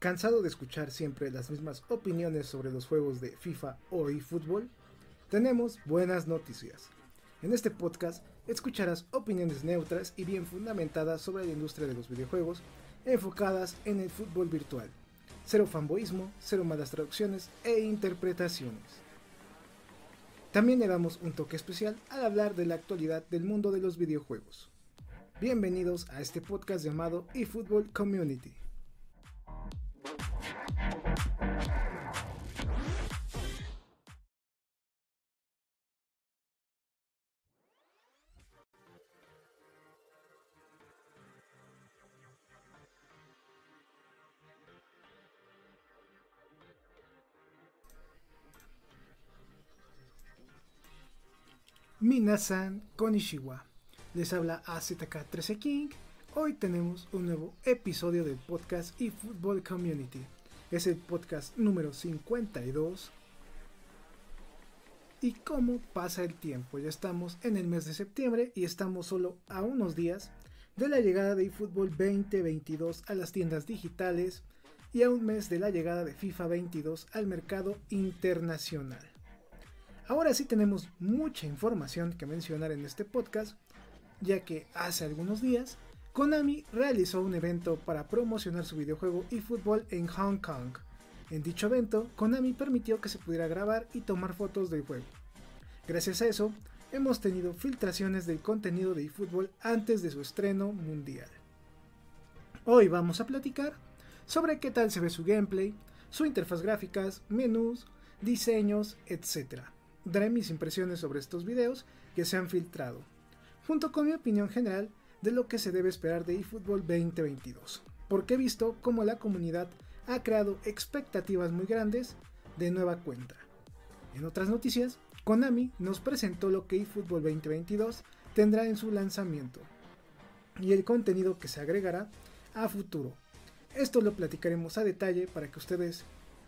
¿Cansado de escuchar siempre las mismas opiniones sobre los juegos de FIFA o eFootball? Tenemos buenas noticias. En este podcast escucharás opiniones neutras y bien fundamentadas sobre la industria de los videojuegos, enfocadas en el fútbol virtual. Cero fanboyismo, cero malas traducciones e interpretaciones. También le damos un toque especial al hablar de la actualidad del mundo de los videojuegos. Bienvenidos a este podcast llamado eFootball Community. Minasan konnichiwa, les habla Azitaka Treseking. Hoy tenemos un nuevo episodio del podcast eFootball Community. Es el podcast número 52. ¿Y cómo pasa el tiempo? Ya estamos en el mes de septiembre y estamos solo a unos días de la llegada de eFootball 2022 a las tiendas digitales y a un mes de la llegada de FIFA 22 al mercado internacional. Ahora sí tenemos mucha información que mencionar en este podcast, ya que hace algunos días Konami realizó un evento para promocionar su videojuego eFootball en Hong Kong. En dicho evento, Konami permitió que se pudiera grabar y tomar fotos del juego. Gracias a eso, hemos tenido filtraciones del contenido de eFootball antes de su estreno mundial. Hoy vamos a platicar sobre qué tal se ve su gameplay, su interfaz gráfica, menús, diseños, etc. Daré mis impresiones sobre estos videos que se han filtrado, junto con mi opinión general de lo que se debe esperar de eFootball 2022, porque he visto cómo la comunidad ha creado expectativas muy grandes de nueva cuenta. En otras noticias, Konami nos presentó lo que eFootball 2022 tendrá en su lanzamiento y el contenido que se agregará a futuro. Esto lo platicaremos a detalle para que ustedes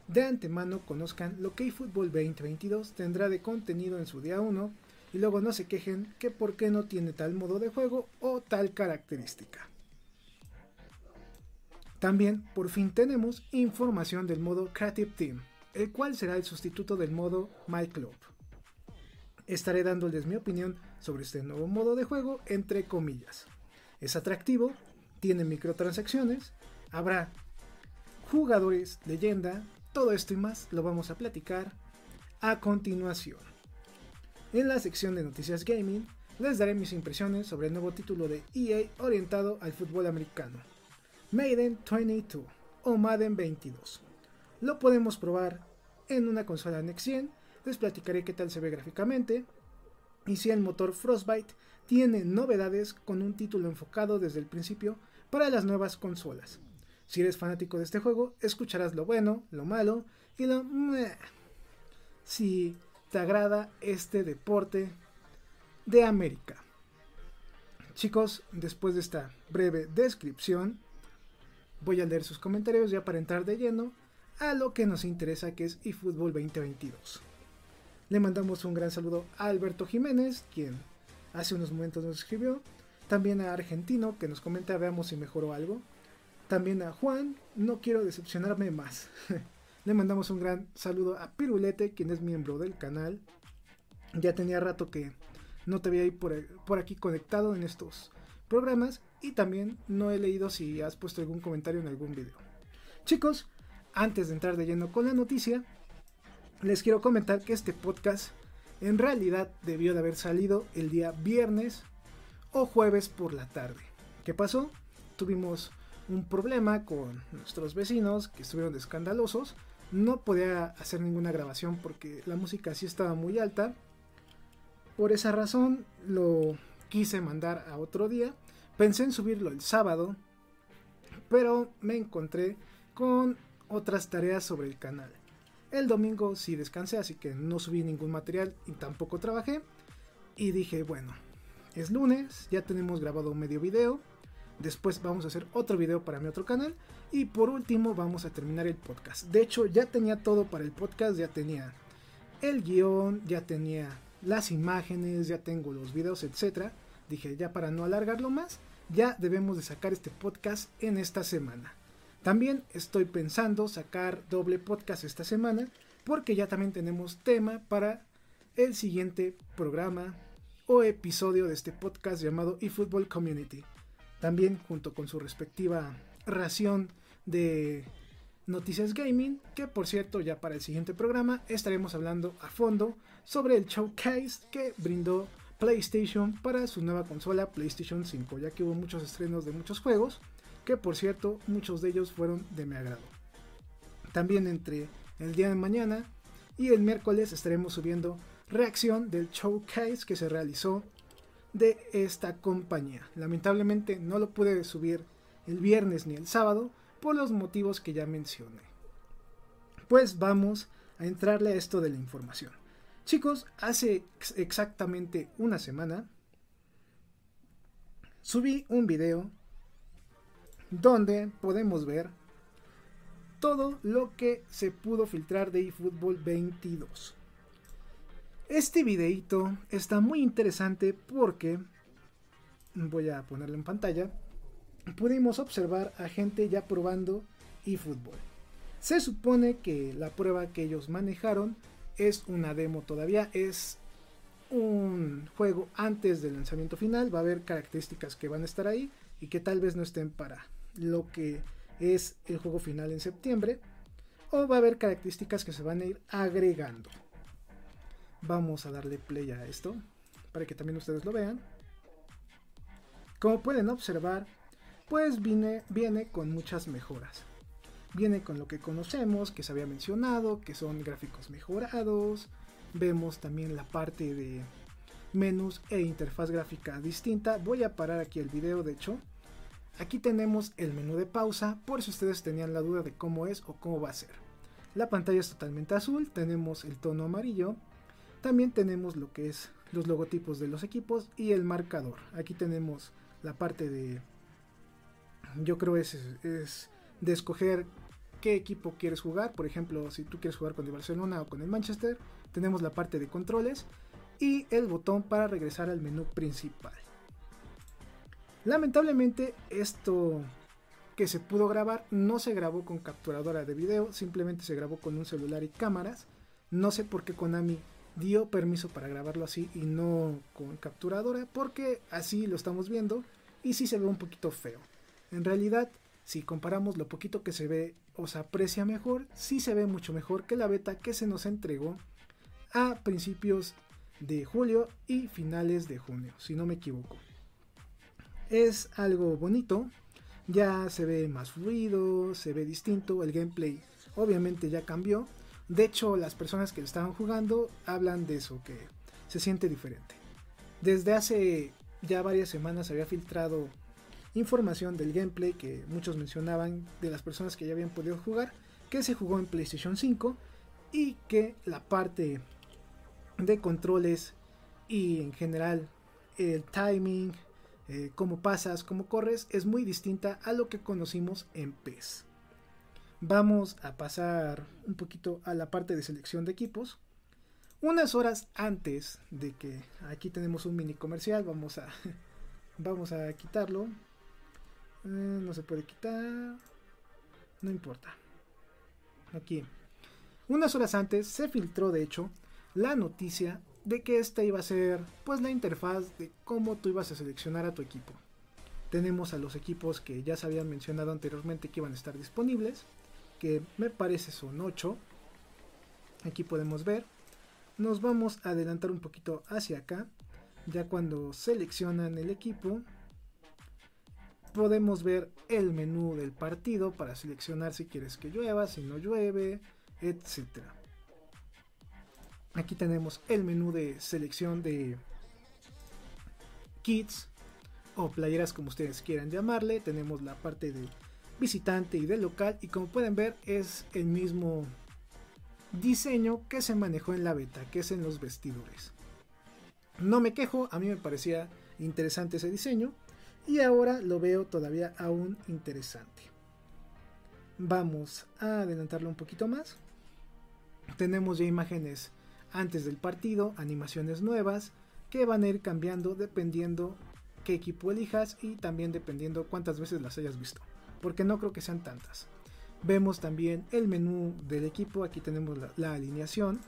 de antemano conozcan lo que eFootball 2022 tendrá de contenido en su día 1 y luego no se quejen que por qué no tiene tal modo de juego o tal característica. También por fin tenemos información del modo Creative Team, el cual será el sustituto del modo My Club. Estaré dándoles mi opinión sobre este nuevo modo de juego entre comillas. Es atractivo, tiene microtransacciones, habrá jugadores leyenda. Todo esto y más lo vamos a platicar a continuación. En la sección de noticias gaming les daré mis impresiones sobre el nuevo título de EA orientado al fútbol americano, Madden 22 o Madden 22. Lo podemos probar en una consola Next Gen, les platicaré qué tal se ve gráficamente y si el motor Frostbite tiene novedades con un título enfocado desde el principio para las nuevas consolas. Si eres fanático de este juego, escucharás lo bueno, lo malo y lo meh. Si te agrada este deporte de América. Chicos, después de esta breve descripción, voy a leer sus comentarios ya para entrar de lleno a lo que nos interesa, que es eFootball 2022. Le mandamos un gran saludo a Alberto Jiménez, quien hace unos momentos nos escribió. También a Argentino, que nos comenta, veamos si mejoró algo. También a Juan, no quiero decepcionarme más. Le mandamos un gran saludo a Pirulete, quien es miembro del canal. Ya tenía rato que no te veía ahí por aquí conectado en estos programas. Y también no he leído si has puesto algún comentario en algún video. Chicos, antes de entrar de lleno con la noticia, les quiero comentar que este podcast en realidad debió de haber salido el día viernes o jueves por la tarde. ¿Qué pasó? Tuvimos un problema con nuestros vecinos que estuvieron de escandalosos. No podía hacer ninguna grabación porque la música sí estaba muy alta. Por esa razón lo quise mandar a otro día. Pensé en subirlo el sábado, pero me encontré con otras tareas sobre el canal. El domingo sí descansé, así que no subí ningún material y tampoco trabajé. Y dije, bueno, es lunes, ya tenemos grabado medio video. Después vamos a hacer otro video para mi otro canal. Y por último vamos a terminar el podcast. De hecho ya tenía todo para el podcast. Ya tenía el guión, ya tenía las imágenes, ya tengo los videos, etc. Dije, ya para no alargarlo más, ya debemos de sacar este podcast en esta semana. También estoy pensando sacar doble podcast esta semana, porque ya también tenemos tema para el siguiente programa o episodio de este podcast llamado eFootball Community. También junto con su respectiva ración de noticias gaming, que por cierto ya para el siguiente programa estaremos hablando a fondo sobre el showcase que brindó PlayStation para su nueva consola PlayStation 5, ya que hubo muchos estrenos de muchos juegos, que por cierto muchos de ellos fueron de mi agrado. También entre el día de mañana y el miércoles estaremos subiendo reacción del showcase que se realizó de esta compañía. Lamentablemente no lo pude subir el viernes ni el sábado por los motivos que ya mencioné. Pues vamos a entrarle a esto de la información. Chicos, hace exactamente una semana subí un video donde podemos ver todo lo que se pudo filtrar de eFootball 22. Este videito está muy interesante porque, voy a ponerlo en pantalla, pudimos observar a gente ya probando eFootball. Se supone que la prueba que ellos manejaron es una demo todavía, es un juego antes del lanzamiento final, va a haber características que van a estar ahí y que tal vez no estén para lo que es el juego final en septiembre, o va a haber características que se van a ir agregando. Vamos a darle play a esto para que también ustedes lo vean. Como pueden observar, pues viene con muchas mejoras. Viene con lo que conocemos, que se había mencionado, que son gráficos mejorados. Vemos también la parte de menús e interfaz gráfica distinta. Voy a parar aquí el video, de hecho. Aquí tenemos el menú de pausa, por si ustedes tenían la duda de cómo es o cómo va a ser. La pantalla es totalmente azul, tenemos el tono amarillo. También tenemos lo que es los logotipos de los equipos y el marcador. Aquí tenemos la parte de, yo creo es de escoger qué equipo quieres jugar. Por ejemplo, si tú quieres jugar con el Barcelona o con el Manchester, tenemos la parte de controles y el botón para regresar al menú principal. Lamentablemente esto que se pudo grabar no se grabó con capturadora de video, simplemente se grabó con un celular y cámaras. No sé por qué Konami dio permiso para grabarlo así y no con capturadora, porque así lo estamos viendo y sí se ve un poquito feo. En realidad, si comparamos lo poquito que se ve o se aprecia mejor, sí se ve mucho mejor que la beta que se nos entregó a principios de julio y finales de junio, si no me equivoco. Es algo bonito, ya se ve más fluido, se ve distinto, el gameplay obviamente ya cambió. De hecho, las personas que estaban jugando hablan de eso, que se siente diferente. Desde hace ya varias semanas había filtrado información del gameplay que muchos mencionaban de las personas que ya habían podido jugar, que se jugó en PlayStation 5 y que la parte de controles y en general el timing, cómo pasas, cómo corres, es muy distinta a lo que conocimos en PES. Vamos a pasar un poquito a la parte de selección de equipos. Unas horas antes de que, aquí tenemos un mini comercial, vamos a quitarlo. No se puede quitar, no importa. Aquí, unas horas antes se filtró de hecho la noticia de que esta iba a ser pues la interfaz de cómo tú ibas a seleccionar a tu equipo. Tenemos a los equipos que ya se habían mencionado anteriormente que iban a estar disponibles, que me parece son 8. Aquí podemos ver, nos vamos a adelantar un poquito hacia acá. Ya cuando seleccionan el equipo podemos ver el menú del partido para seleccionar si quieres que llueva, si no llueve, etc. Aquí tenemos el menú de selección de kits o playeras, como ustedes quieran llamarle. Tenemos la parte de visitante y de local, y como pueden ver es el mismo diseño que se manejó en la beta, que es en los vestidores. No me quejo, a mí me parecía interesante ese diseño y ahora lo veo todavía aún interesante. Vamos a adelantarlo un poquito más. Tenemos ya imágenes antes del partido, animaciones nuevas que van a ir cambiando dependiendo qué equipo elijas y también dependiendo cuántas veces las hayas visto, porque no creo que sean tantas. Vemos también el menú del equipo, aquí tenemos la alineación.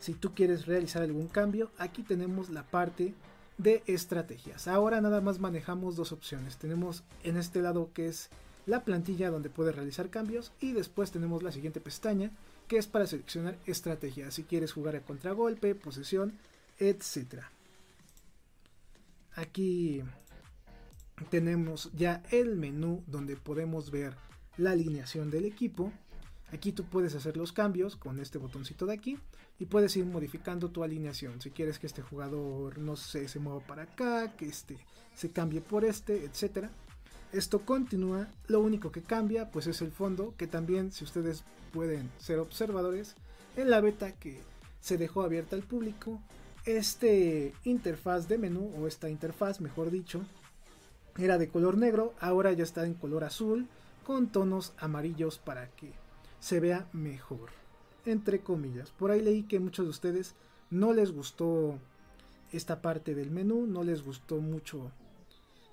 Si tú quieres realizar algún cambio, aquí tenemos la parte de estrategias. Ahora nada más manejamos dos opciones. Tenemos en este lado que es la plantilla donde puedes realizar cambios, y después tenemos la siguiente pestaña que es para seleccionar estrategias, si quieres jugar a contragolpe, posesión, etc. Aquí tenemos ya el menú donde podemos ver la alineación del equipo. Aquí tú puedes hacer los cambios con este botoncito de aquí y puedes ir modificando tu alineación. Si quieres que este jugador, no sé, se mueva para acá, que este se cambie por este, etc. Esto continúa. Lo único que cambia pues es el fondo, que también, si ustedes pueden ser observadores, en la beta que se dejó abierta al público, este interfaz de menú, o esta interfaz mejor dicho, era de color negro, ahora ya está en color azul con tonos amarillos para que se vea mejor, entre comillas. Por ahí leí que muchos de ustedes no les gustó esta parte del menú, no les gustó mucho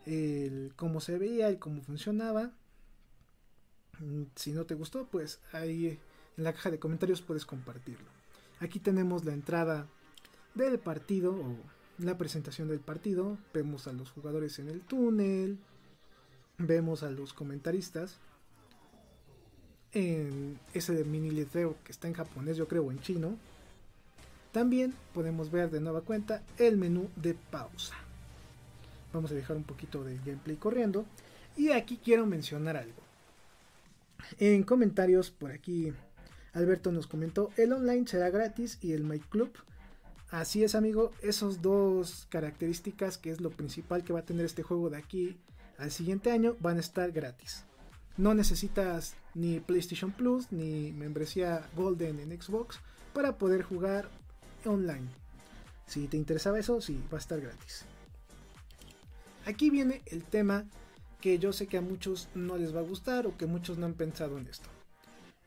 el cómo se veía, el cómo funcionaba. Si no te gustó, pues ahí en la caja de comentarios puedes compartirlo. Aquí tenemos la entrada del partido, o la presentación del partido. Vemos a los jugadores en el túnel, vemos a los comentaristas en ese mini letreo que está en japonés, yo creo, o en chino. También podemos ver de nueva cuenta el menú de pausa. Vamos a dejar un poquito de gameplay corriendo. Y aquí quiero mencionar algo. En comentarios por aquí Alberto nos comentó: el online será gratis y el My Club. Así es, amigo, esos dos características, que es lo principal que va a tener este juego de aquí al siguiente año, van a estar gratis. No necesitas ni PlayStation Plus ni membresía Golden en Xbox para poder jugar online. Si te interesaba eso, sí, va a estar gratis. Aquí viene el tema que yo sé que a muchos no les va a gustar, o que muchos no han pensado en esto.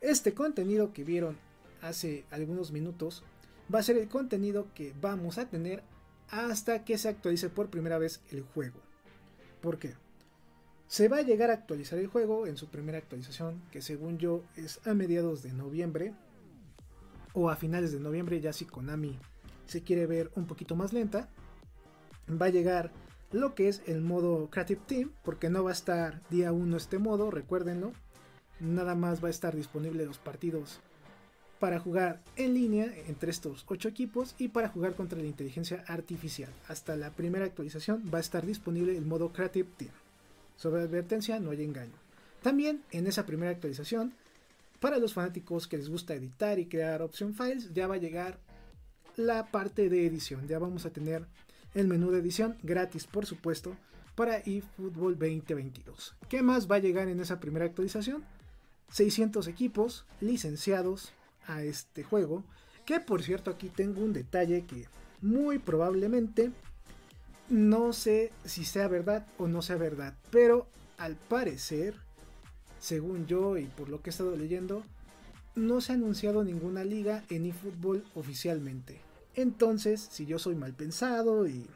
Este contenido que vieron hace algunos minutos va a ser el contenido que vamos a tener hasta que se actualice por primera vez el juego. ¿Por qué? Se va a llegar a actualizar el juego en su primera actualización, que según yo es a mediados de noviembre, o a finales de noviembre, ya si Konami se quiere ver un poquito más lenta. Va a llegar lo que es el modo Creative Team, porque no va a estar día 1 este modo, recuérdenlo. Nada más va a estar disponible los partidos para jugar en línea entre estos 8 equipos y para jugar contra la inteligencia artificial. Hasta la primera actualización va a estar disponible el modo Creative Team. Sobre advertencia, no hay engaño. También en esa primera actualización, para los fanáticos que les gusta editar y crear option files, ya va a llegar la parte de edición. Ya vamos a tener el menú de edición gratis, por supuesto, para eFootball 2022. ¿Qué más va a llegar en esa primera actualización? 600 equipos licenciados a este juego, que por cierto aquí tengo un detalle que muy probablemente, no sé si sea verdad o no sea verdad, pero al parecer, según yo y por lo que he estado leyendo, no se ha anunciado ninguna liga en eFootball oficialmente. Entonces, si yo soy mal pensado y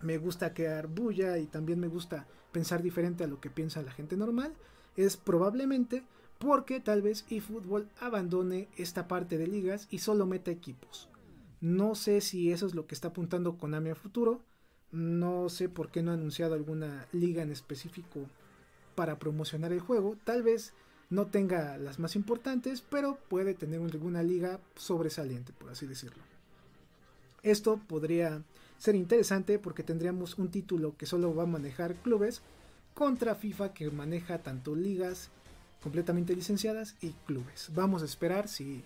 me gusta crear bulla y también me gusta pensar diferente a lo que piensa la gente normal, es probablemente porque tal vez eFootball abandone esta parte de ligas y solo meta equipos. No sé si eso es lo que está apuntando Konami a futuro. No sé por qué no ha anunciado alguna liga en específico para promocionar el juego. Tal vez no tenga las más importantes, pero puede tener alguna liga sobresaliente, por así decirlo. Esto podría ser interesante porque tendríamos un título que solo va a manejar clubes, contra FIFA que maneja tanto ligas completamente licenciadas y clubes. Vamos a esperar si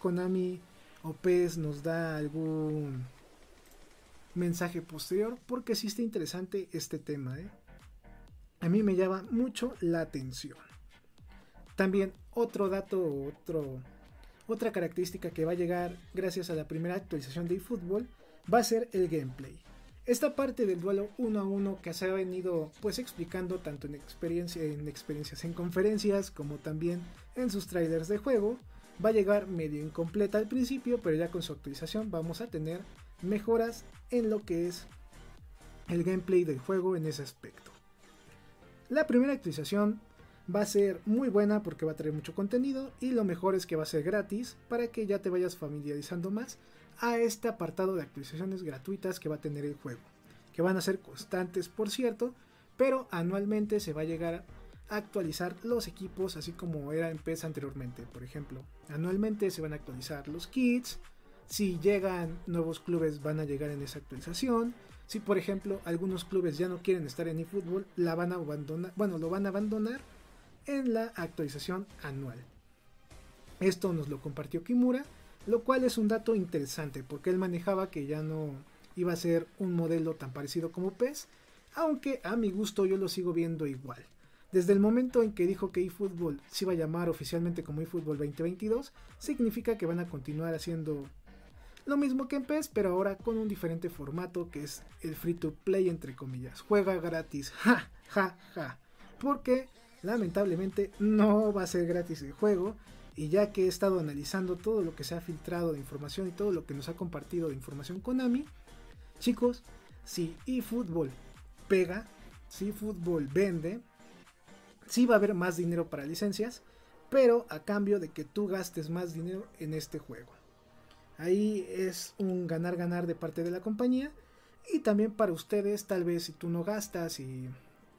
Konami o PES nos da algún mensaje posterior, porque sí está interesante este tema, ¿eh? A mí me llama mucho la atención. También otro dato, otra característica que va a llegar gracias a la primera actualización de eFootball va a ser el gameplay. Esta parte del duelo 1-1 que se ha venido pues explicando tanto en conferencias como también en sus trailers de juego, va a llegar medio incompleta al principio, pero ya con su actualización vamos a tener mejoras en lo que es el gameplay del juego en ese aspecto. La primera actualización va a ser muy buena porque va a traer mucho contenido y lo mejor es que va a ser gratis para que ya te vayas familiarizando más a este apartado de actualizaciones gratuitas que va a tener el juego, que van a ser constantes por cierto, pero anualmente se va a llegar a actualizar los equipos así como era en PES anteriormente. Por ejemplo, anualmente se van a actualizar los kits, si llegan nuevos clubes van a llegar en esa actualización. Si por ejemplo algunos clubes ya no quieren estar en eFootball, la van a abandonar, bueno, lo van a abandonar en la actualización anual. Esto nos lo compartió Kimura, lo cual es un dato interesante porque él manejaba que ya no iba a ser un modelo tan parecido como PES, aunque a mi gusto yo lo sigo viendo igual. Desde el momento en que dijo que eFootball se iba a llamar oficialmente como eFootball 2022, significa que van a continuar haciendo lo mismo que en PES, pero ahora con un diferente formato que es el free to play entre comillas. Juega gratis, ja, ja, ja. Porque lamentablemente no va a ser gratis el juego. Y ya que he estado analizando todo lo que se ha filtrado de información y todo lo que nos ha compartido de información Konami, chicos, si eFootball pega, si eFootball vende, sí va a haber más dinero para licencias, pero a cambio de que tú gastes más dinero en este juego. Ahí es un ganar-ganar de parte de la compañía y también para ustedes. Tal vez si tú no gastas y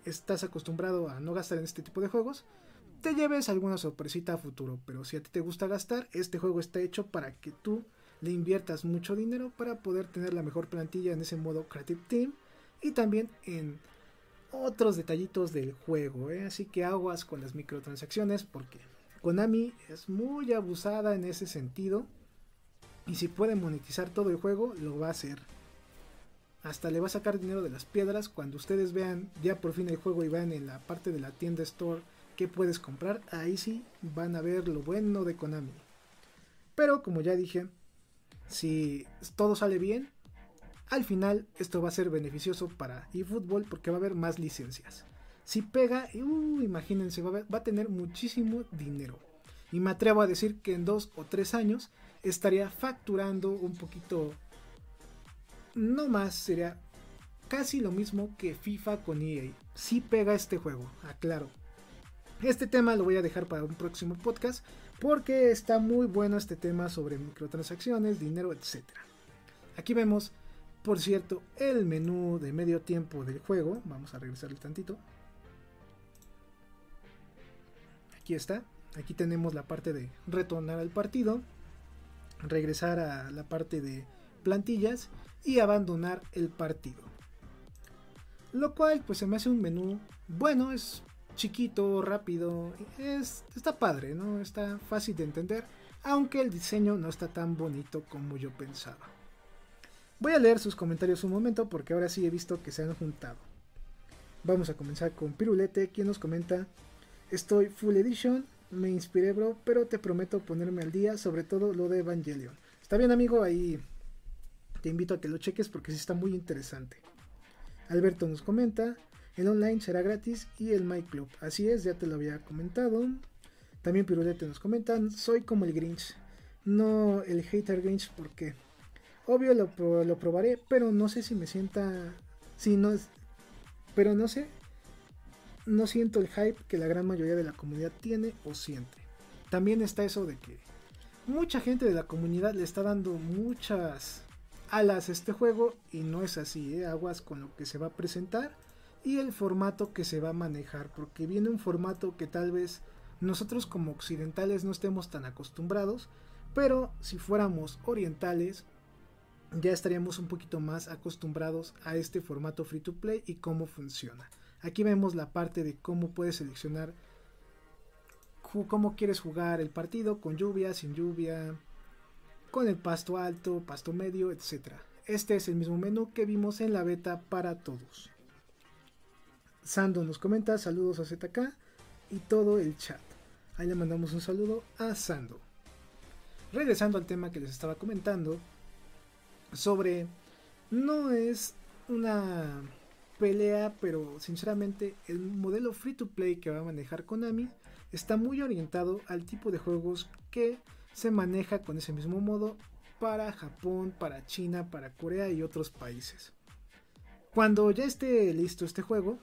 estás acostumbrado a no gastar en este tipo de juegos, te lleves alguna sorpresita a futuro, pero si a ti te gusta gastar, este juego está hecho para que tú le inviertas mucho dinero para poder tener la mejor plantilla en ese modo Creative Team y también en otros detallitos del juego, ¿eh? Así que aguas con las microtransacciones porque Konami es muy abusada en ese sentido y si puede monetizar todo el juego lo va a hacer. Hasta le va a sacar dinero de las piedras. Cuando ustedes vean ya por fin el juego y vean en la parte de la tienda store que puedes comprar, ahí sí van a ver lo bueno de Konami. Pero como ya dije, si todo sale bien, al final esto va a ser beneficioso para eFootball porque va a haber más licencias. Si pega, imagínense, va a tener muchísimo dinero. Y me atrevo a decir que en 2 o 3 años estaría facturando un poquito, no más, sería casi lo mismo que FIFA con EA. Si pega este juego, aclaro. Este tema lo voy a dejar para un próximo podcast porque está muy bueno este tema sobre microtransacciones, dinero, etc. Aquí vemos, por cierto, el menú de medio tiempo del juego. Vamos a regresarle tantito. Aquí está. Aquí tenemos la parte de retornar al partido, regresar a la parte de plantillas y abandonar el partido. Lo cual pues se me hace un menú bueno, es chiquito, rápido, está padre, ¿no? Está fácil de entender, aunque el diseño no está tan bonito como yo pensaba. Voy a leer sus comentarios un momento porque ahora sí he visto que se han juntado. Vamos a comenzar con Pirulete, quien nos comenta: estoy full edition, me inspiré bro, pero te prometo ponerme al día, sobre todo lo de Evangelion. Está bien amigo, ahí te invito a que lo cheques porque sí está muy interesante. Alberto nos comenta: el online será gratis y el My Club. Así es, ya te lo había comentado. También Pirulete nos comentan: soy como el Grinch, no el hater Grinch, porque obvio lo probaré, pero no sé si me sienta, si no es, pero no sé, no siento el hype que la gran mayoría de la comunidad tiene o siente. También está eso de que mucha gente de la comunidad le está dando muchas alas a este juego y no es así, ¿eh? Aguas con lo que se va a presentar y el formato que se va a manejar, porque viene un formato que tal vez nosotros como occidentales no estemos tan acostumbrados, pero si fuéramos orientales ya estaríamos un poquito más acostumbrados a este formato free to play y cómo funciona. Aquí vemos la parte de cómo puedes seleccionar cómo quieres jugar el partido, con lluvia, sin lluvia, con el pasto alto, pasto medio, etc. Este es el mismo menú que vimos en la beta para todos. Sando nos comenta: saludos a ZK y todo el chat. Ahí le mandamos un saludo a Sando. Regresando al tema que les estaba comentando sobre, no es una pelea, pero sinceramente el modelo free to play que va a manejar Konami está muy orientado al tipo de juegos que se maneja con ese mismo modo para Japón, para China, para Corea y otros países. Cuando ya esté listo este juego,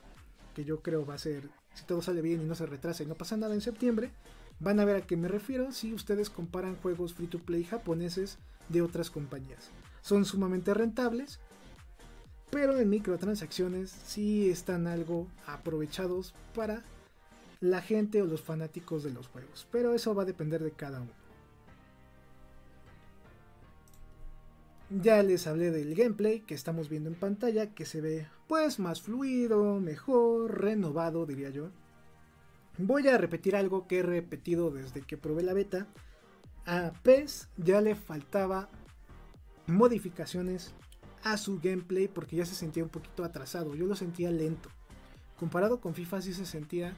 que yo creo va a ser si todo sale bien y no se retrasa y no pasa nada en septiembre, van a ver a qué me refiero si ustedes comparan juegos free to play japoneses de otras compañías. Son sumamente rentables, pero en microtransacciones sí están algo aprovechados para la gente o los fanáticos de los juegos, pero eso va a depender de cada uno. Ya les hablé del gameplay que estamos viendo en pantalla, que se ve pues más fluido, mejor, renovado diría yo. Voy a repetir algo que he repetido desde que probé la beta. A PES ya le faltaba modificaciones a su gameplay porque ya se sentía un poquito atrasado, yo lo sentía lento. Comparado con FIFA sí se sentía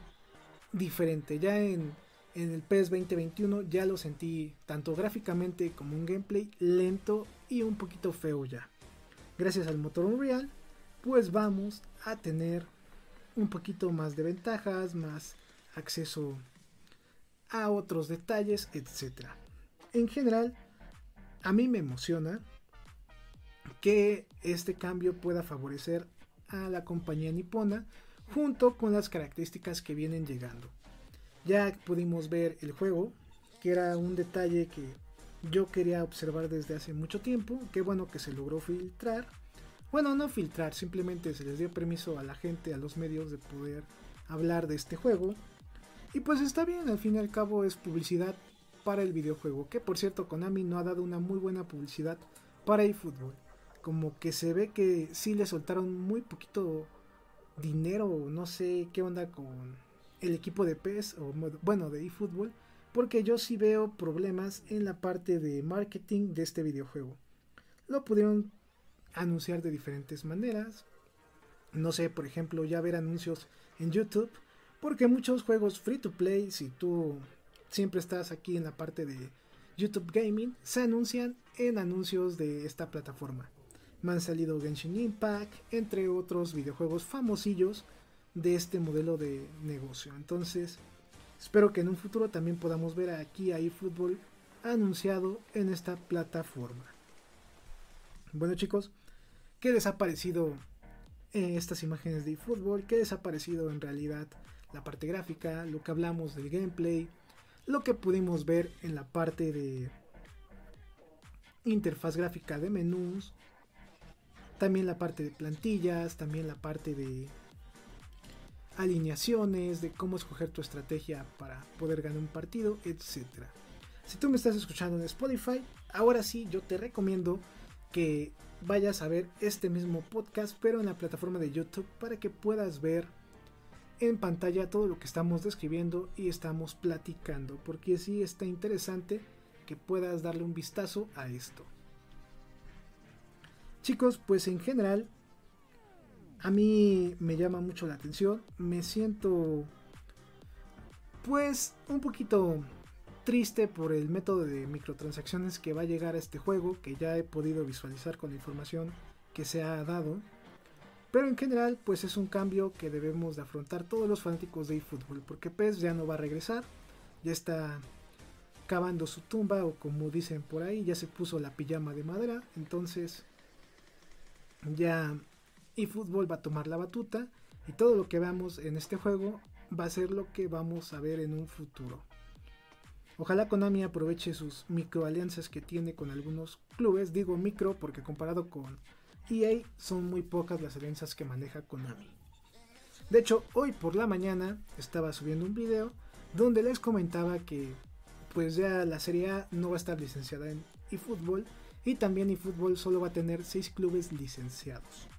diferente, ya en el PES 2021 ya lo sentí tanto gráficamente como un gameplay lento y un poquito feo ya. Gracias al motor Unreal pues vamos a tener un poquito más de ventajas, más acceso a otros detalles, etc. En general a mí me emociona que este cambio pueda favorecer a la compañía nipona junto con las características que vienen llegando. Ya pudimos ver el juego, que era un detalle que yo quería observar desde hace mucho tiempo. Qué bueno que se logró filtrar. Bueno, no filtrar, simplemente se les dio permiso a la gente, a los medios, de poder hablar de este juego. Y pues está bien, al fin y al cabo es publicidad para el videojuego. Que por cierto, Konami no ha dado una muy buena publicidad para eFootball. Como que se ve que sí le soltaron muy poquito dinero, no sé qué onda con el equipo de PES, o bueno, de eFootball, porque yo sí veo problemas en la parte de marketing de este videojuego. Lo pudieron anunciar de diferentes maneras, no sé, por ejemplo, ya ver anuncios en YouTube, porque muchos juegos free to play, si tú siempre estás aquí en la parte de YouTube Gaming, se anuncian en anuncios de esta plataforma. Me han salido Genshin Impact, entre otros videojuegos famosillos de este modelo de negocio. Entonces espero que en un futuro también podamos ver aquí a eFootball anunciado en esta plataforma. Bueno chicos, ¿qué les ha parecido estas imágenes de eFootball? ¿Qué les ha parecido en realidad la parte gráfica, lo que hablamos del gameplay, lo que pudimos ver en la parte de interfaz gráfica de menús, también la parte de plantillas, también la parte de alineaciones, de cómo escoger tu estrategia para poder ganar un partido, etcétera? Si tú me estás escuchando en Spotify, ahora sí yo te recomiendo que vayas a ver este mismo podcast pero en la plataforma de YouTube para que puedas ver en pantalla todo lo que estamos describiendo y estamos platicando, porque sí está interesante que puedas darle un vistazo a esto. Chicos, pues en general a mí me llama mucho la atención, me siento pues un poquito triste por el método de microtransacciones que va a llegar a este juego, que ya he podido visualizar con la información que se ha dado, pero en general pues es un cambio que debemos de afrontar todos los fanáticos de eFootball, porque PES ya no va a regresar, ya está cavando su tumba, o como dicen por ahí, ya se puso la pijama de madera, entonces ya eFootball va a tomar la batuta y todo lo que veamos en este juego va a ser lo que vamos a ver en un futuro. Ojalá Konami aproveche sus microalianzas que tiene con algunos clubes, digo micro porque comparado con EA son muy pocas las alianzas que maneja Konami. De hecho, hoy por la mañana estaba subiendo un video donde les comentaba que pues ya la Serie A no va a estar licenciada en eFootball y también eFootball solo va a tener 6 clubes licenciados.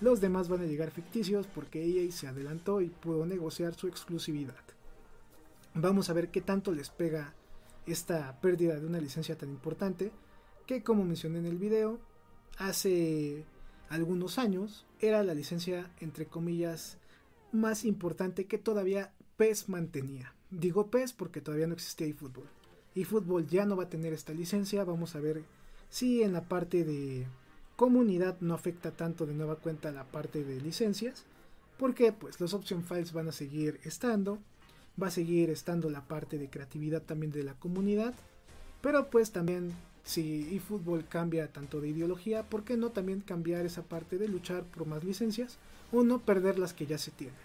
Los demás van a llegar ficticios porque EA se adelantó y pudo negociar su exclusividad. Vamos a ver qué tanto les pega esta pérdida de una licencia tan importante que, como mencioné en el video, hace algunos años era la licencia entre comillas más importante que todavía PES mantenía. Digo PES porque todavía no existía eFootball. eFootball ya no va a tener esta licencia, vamos a ver si en la parte de comunidad no afecta tanto de nueva cuenta la parte de licencias, porque pues los option files van a seguir estando, va a seguir estando la parte de creatividad también de la comunidad, pero pues también si eFootball cambia tanto de ideología, ¿por qué no también cambiar esa parte de luchar por más licencias o no perder las que ya se tienen?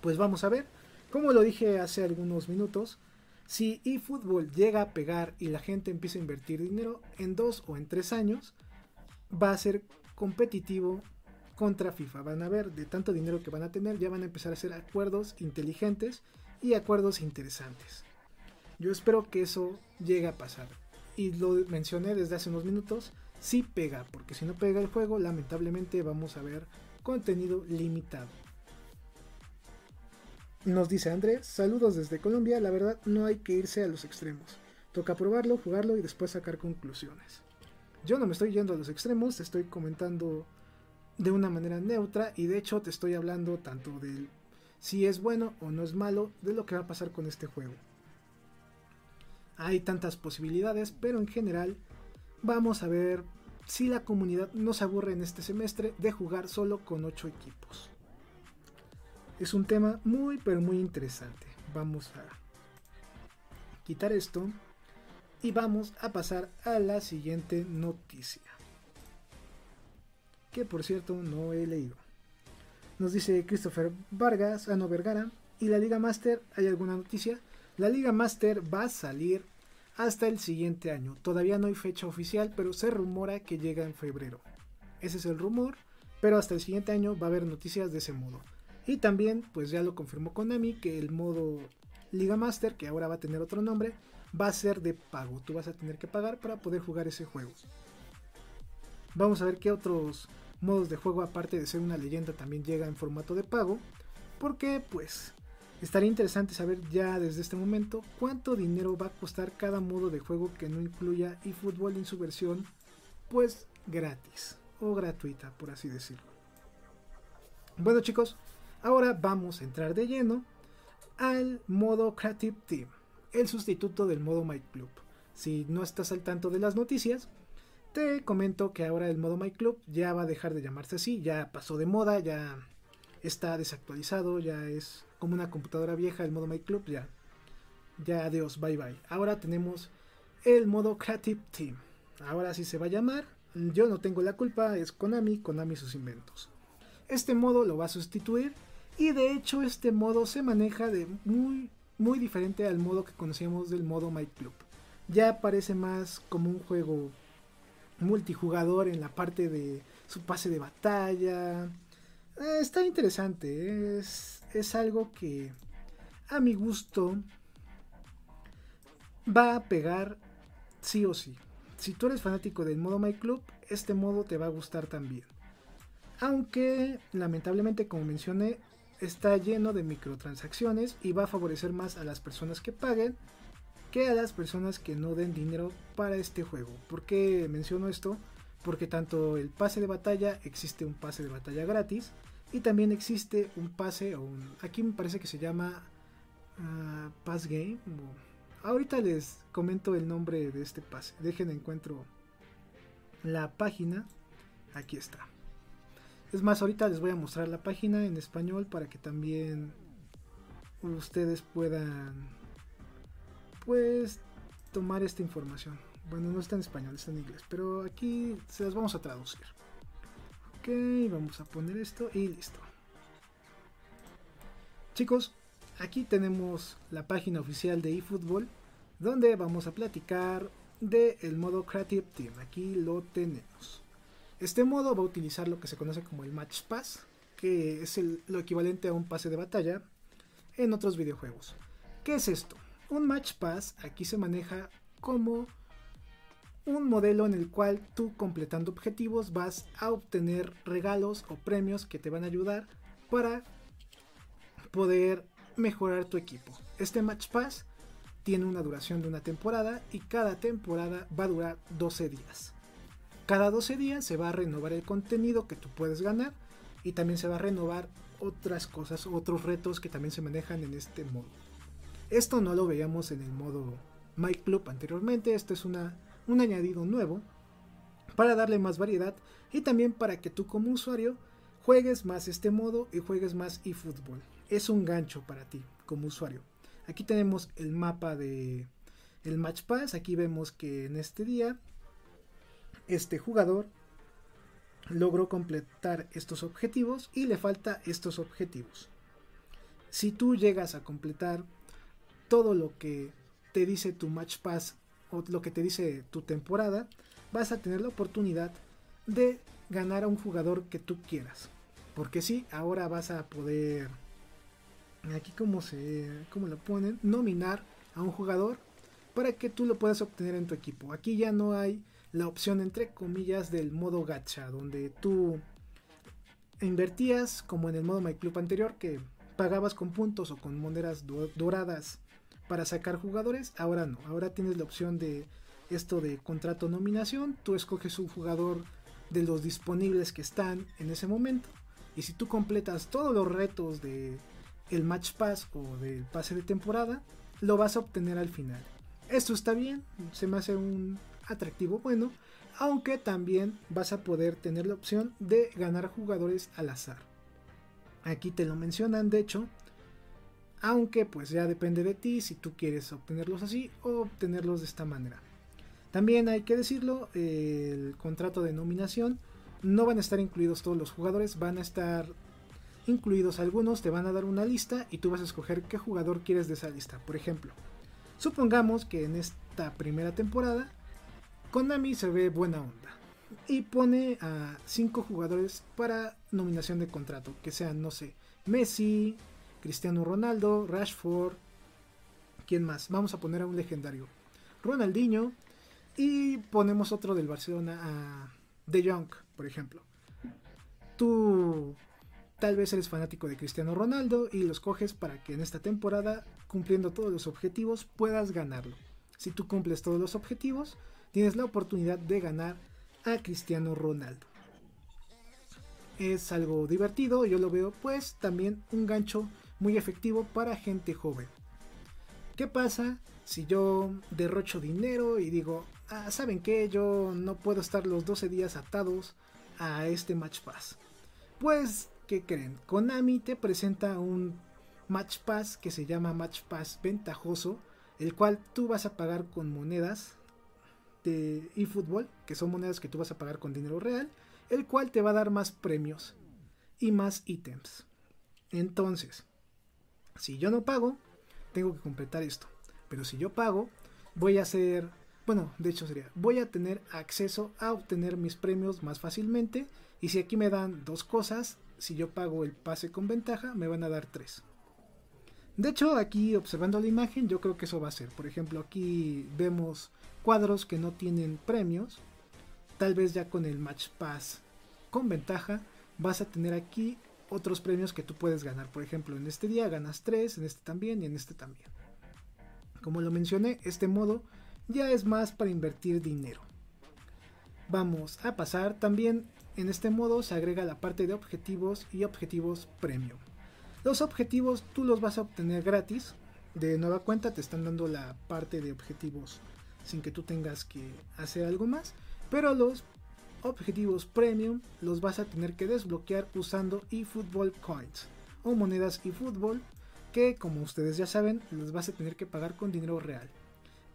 pues vamos a ver, como lo dije hace algunos minutos, si eFootball llega a pegar y la gente empieza a invertir dinero, en 2 o en 3 años va a ser competitivo contra FIFA. Van a ver, de tanto dinero que van a tener, ya van a empezar a hacer acuerdos inteligentes y acuerdos interesantes. Yo espero que eso llegue a pasar. Y lo mencioné desde hace unos minutos, sí pega, porque si no pega el juego, lamentablemente vamos a ver contenido limitado. Nos dice Andrés, saludos desde Colombia, la verdad no hay que irse a los extremos. Toca probarlo, jugarlo y después sacar conclusiones. Yo no me estoy yendo a los extremos, te estoy comentando de una manera neutra y de hecho te estoy hablando tanto de si es bueno o no es malo, de lo que va a pasar con este juego. Hay tantas posibilidades, pero en general vamos a ver si la comunidad no se aburre en este semestre de jugar solo con 8 equipos. Es un tema muy pero muy interesante. Vamos a quitar esto y vamos a pasar a la siguiente noticia, que por cierto no he leído. Nos dice Christopher Vargas, Ano Vergara, ¿y la Liga Master? ¿Hay alguna noticia? La Liga Master va a salir hasta el siguiente año. Todavía no hay fecha oficial, pero se rumora que llega en febrero. Ese es el rumor, pero hasta el siguiente año va a haber noticias de ese modo. Y también, pues ya lo confirmó Konami, que el modo Liga Master, que ahora va a tener otro nombre, va a ser de pago. Tú vas a tener que pagar para poder jugar ese juego. Vamos a ver qué otros modos de juego, aparte de ser una leyenda, también llega en formato de pago. Porque, pues, estaría interesante saber ya desde este momento cuánto dinero va a costar cada modo de juego que no incluya eFootball en su versión, pues, gratis o gratuita, por así decirlo. Bueno, chicos, ahora vamos a entrar de lleno al modo Creative Team, el sustituto del modo My Club. Si no estás al tanto de las noticias, te comento que ahora el modo My Club ya va a dejar de llamarse así, ya pasó de moda, ya está desactualizado, ya es como una computadora vieja el modo My Club, ya adiós, bye bye. Ahora tenemos el modo Creative Team, ahora sí se va a llamar, yo no tengo la culpa, es Konami, Konami sus inventos. Este modo lo va a sustituir y de hecho este modo se maneja de muy diferente al modo que conocíamos del modo My Club. Ya parece más como un juego multijugador en la parte de su pase de batalla. Está interesante, es algo que a mi gusto va a pegar sí o sí. Si tú eres fanático del modo My Club, este modo te va a gustar también. Aunque lamentablemente, como mencioné, está lleno de microtransacciones y va a favorecer más a las personas que paguen que a las personas que no den dinero para este juego. ¿Por qué menciono esto? Porque tanto el pase de batalla, existe un pase de batalla gratis y también existe un pase, aquí me parece que se llama Pass Game. Ahorita les comento el nombre de este pase, dejen encuentro la página, aquí está. Es más, ahorita les voy a mostrar la página en español para que también ustedes puedan, pues, tomar esta información. Bueno, no está en español, está en inglés, pero aquí se las vamos a traducir. Ok, vamos a poner esto y listo. Chicos, aquí tenemos la página oficial de eFootball, donde vamos a platicar del modo Creative Team. Aquí lo tenemos. Este modo va a utilizar lo que se conoce como el Match Pass, que es lo equivalente a un pase de batalla en otros videojuegos. ¿Qué es esto? Un Match Pass aquí se maneja como un modelo en el cual tú, completando objetivos, vas a obtener regalos o premios que te van a ayudar para poder mejorar tu equipo. Este Match Pass tiene una duración de una temporada y cada temporada va a durar 12 días. Cada 12 días se va a renovar el contenido que tú puedes ganar y también se va a renovar otras cosas, otros retos que también se manejan en este modo. Esto no lo veíamos en el modo My Club anteriormente, esto es un añadido nuevo para darle más variedad y también para que tú como usuario juegues más este modo y juegues más eFootball. Es un gancho para ti como usuario. Aquí tenemos el mapa del Match Pass, aquí vemos que en este día este jugador logró completar estos objetivos y le falta estos objetivos. Si tú llegas a completar todo lo que te dice tu Match Pass o lo que te dice tu temporada, vas a tener la oportunidad de ganar a un jugador que tú quieras. Porque sí, ahora vas a poder, aquí como lo ponen, nominar a un jugador para que tú lo puedas obtener en tu equipo. Aquí ya no hay la opción entre comillas del modo gacha, donde tú invertías como en el modo My Club anterior, que pagabas con puntos o con monedas doradas para sacar jugadores. Ahora no, ahora tienes la opción de esto de contrato nominación. Tú escoges un jugador de los disponibles que están en ese momento, y si tú completas todos los retos de el Match Pass o del pase de temporada, lo vas a obtener al final. Esto está bien, se me hace un atractivo bueno, aunque también vas a poder tener la opción de ganar jugadores al azar. Aquí te lo mencionan, de hecho, aunque pues ya depende de ti si tú quieres obtenerlos así o obtenerlos de esta manera. También hay que decirlo, el contrato de nominación, no van a estar incluidos todos los jugadores, van a estar incluidos algunos, te van a dar una lista y tú vas a escoger qué jugador quieres de esa lista. Por ejemplo, supongamos que en esta primera temporada Konami se ve buena onda y pone a 5 jugadores para nominación de contrato, que sean, no sé, Messi, Cristiano Ronaldo, Rashford, ¿quién más? Vamos a poner a un legendario, Ronaldinho, y ponemos otro del Barcelona, a De Jong, por ejemplo. Tú tal vez eres fanático de Cristiano Ronaldo y los coges para que en esta temporada, cumpliendo todos los objetivos, puedas ganarlo. Si tú cumples todos los objetivos, tienes la oportunidad de ganar a Cristiano Ronaldo. Es algo divertido, yo lo veo pues también un gancho muy efectivo para gente joven. ¿Qué pasa si yo derrocho dinero y digo, ah, ¿saben qué? Yo no puedo estar los 12 días atados a este Match Pass. Pues, ¿qué creen? Konami te presenta un Match Pass que se llama Match Pass Ventajoso, el cual tú vas a pagar con monedas de eFootball, que son monedas que tú vas a pagar con dinero real, el cual te va a dar más premios y más ítems. Entonces, si yo no pago, tengo que completar esto, pero si yo pago, voy a hacer, bueno, de hecho sería, voy a tener acceso a obtener mis premios más fácilmente, y si aquí me dan 2 cosas, si yo pago el pase con ventaja, me van a dar 3. De hecho, aquí observando la imagen, yo creo que eso va a ser. Por ejemplo, aquí vemos cuadros que no tienen premios. Tal vez ya con el Match Pass con ventaja, vas a tener aquí otros premios que tú puedes ganar. Por ejemplo, en este día ganas 3, en este también y en este también. Como lo mencioné, este modo ya es más para invertir dinero. Vamos a pasar también. En este modo se agrega la parte de objetivos y objetivos premium. Los objetivos tú los vas a obtener gratis. De nueva cuenta te están dando la parte de objetivos sin que tú tengas que hacer algo más. Pero los objetivos premium los vas a tener que desbloquear usando eFootball Coins o monedas eFootball, que como ustedes ya saben, los vas a tener que pagar con dinero real.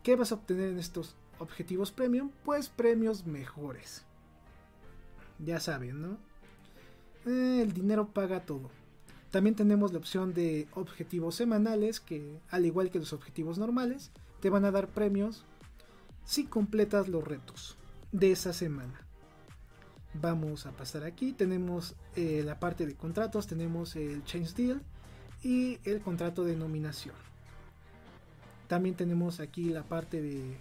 ¿Qué vas a obtener en estos objetivos premium? Pues premios mejores. Ya saben, ¿no? El dinero paga todo. También tenemos la opción de objetivos semanales, que al igual que los objetivos normales, te van a dar premios si completas los retos de esa semana. Vamos a pasar aquí. Tenemos la parte de contratos, tenemos el Change Deal y el contrato de nominación. También tenemos aquí la parte de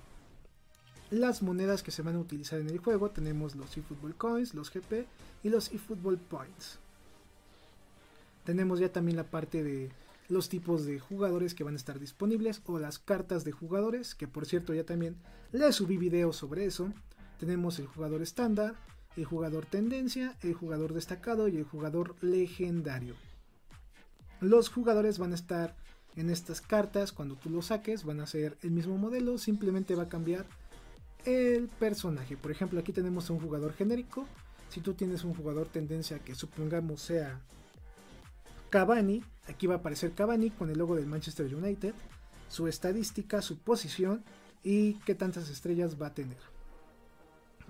las monedas que se van a utilizar en el juego. Tenemos los eFootball Coins, los GP y los eFootball Points. Tenemos ya también la parte de los tipos de jugadores que van a estar disponibles o las cartas de jugadores, que por cierto ya también les subí videos sobre eso. Tenemos el jugador estándar, el jugador tendencia, el jugador destacado y el jugador legendario. Los jugadores van a estar en estas cartas, cuando tú los saques van a ser el mismo modelo, simplemente va a cambiar el personaje. Por ejemplo, aquí tenemos un jugador genérico. Si tú tienes un jugador tendencia que supongamos sea Cavani, aquí va a aparecer Cavani con el logo del Manchester United, su estadística, su posición y qué tantas estrellas va a tener.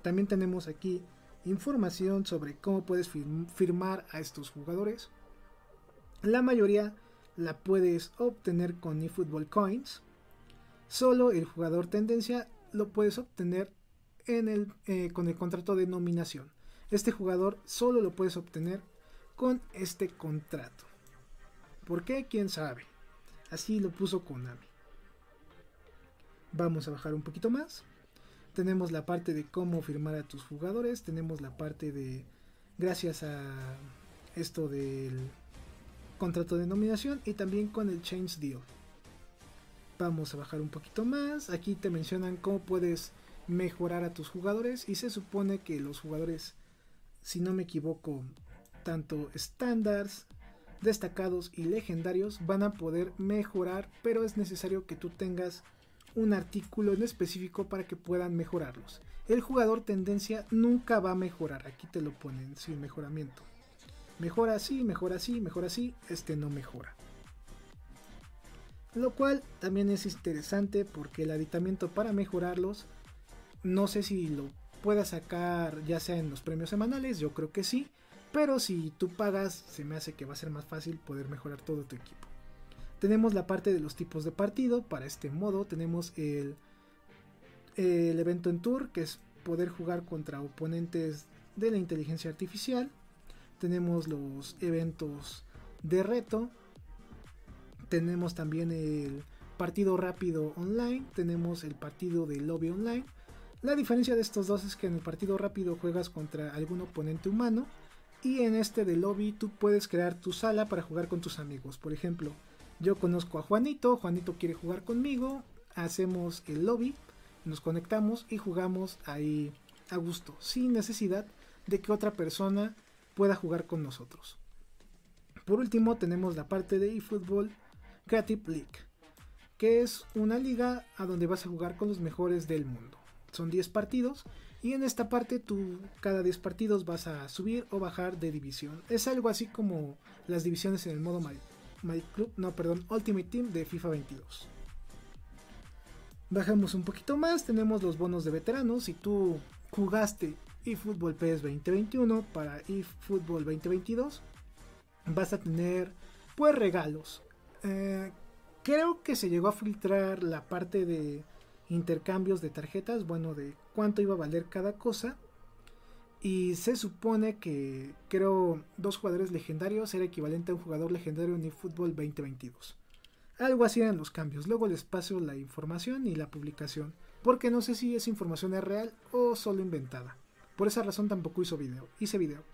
También tenemos aquí información sobre cómo puedes firmar a estos jugadores. La mayoría la puedes obtener con eFootball Coins. Solo el jugador tendencia lo puedes obtener en con el contrato de nominación. Este jugador solo lo puedes obtener con este contrato. ¿Por qué? ¿Quién sabe? Así lo puso Konami. Vamos a bajar un poquito más. Tenemos la parte de cómo firmar a tus jugadores. Tenemos la parte de... gracias a esto del contrato de nominación y también con el Change Deal. Vamos a bajar un poquito más. Aquí te mencionan cómo puedes mejorar a tus jugadores. Y se supone que los jugadores, si no me equivoco, tanto estándares, destacados y legendarios van a poder mejorar. Pero es necesario que tú tengas un artículo en específico para que puedan mejorarlos. El jugador tendencia nunca va a mejorar. Aquí te lo ponen sin mejoramiento. Mejora así, mejora así, mejora así. Este no mejora. Lo cual también es interesante porque el aditamento para mejorarlos, no sé si lo puedas sacar ya sea en los premios semanales. Yo creo que sí. Pero si tú pagas, se me hace que va a ser más fácil poder mejorar todo tu equipo. Tenemos la parte de los tipos de partido. Para este modo tenemos el evento en tour, que es poder jugar contra oponentes de la inteligencia artificial. Tenemos los eventos de reto. Tenemos también el partido rápido online. Tenemos el partido de lobby online. La diferencia de estos dos es que en el partido rápido juegas contra algún oponente humano. Y en este de lobby tú puedes crear tu sala para jugar con tus amigos. Por ejemplo... yo conozco a Juanito, Juanito quiere jugar conmigo, hacemos el lobby, nos conectamos y jugamos ahí a gusto, sin necesidad de que otra persona pueda jugar con nosotros. Por último tenemos la parte de eFootball Creative League, que es una liga a donde vas a jugar con los mejores del mundo. Son 10 partidos y en esta parte tú cada 10 partidos vas a subir o bajar de división. Es algo así como las divisiones en el modo Ultimate Team de FIFA 22. Bajamos un poquito más. Tenemos los bonos de veteranos. Si tú jugaste eFootball PS 2021 para eFootball 2022, vas a tener pues regalos. Creo que se llegó a filtrar la parte de intercambios de tarjetas, bueno, de cuánto iba a valer cada cosa. Y se supone que, creo, 2 jugadores legendarios era equivalente a un jugador legendario en eFootball 2022. Algo así eran los cambios. Luego les paso la información y la publicación, porque no sé si esa información es real o solo inventada. Por esa razón tampoco hice video.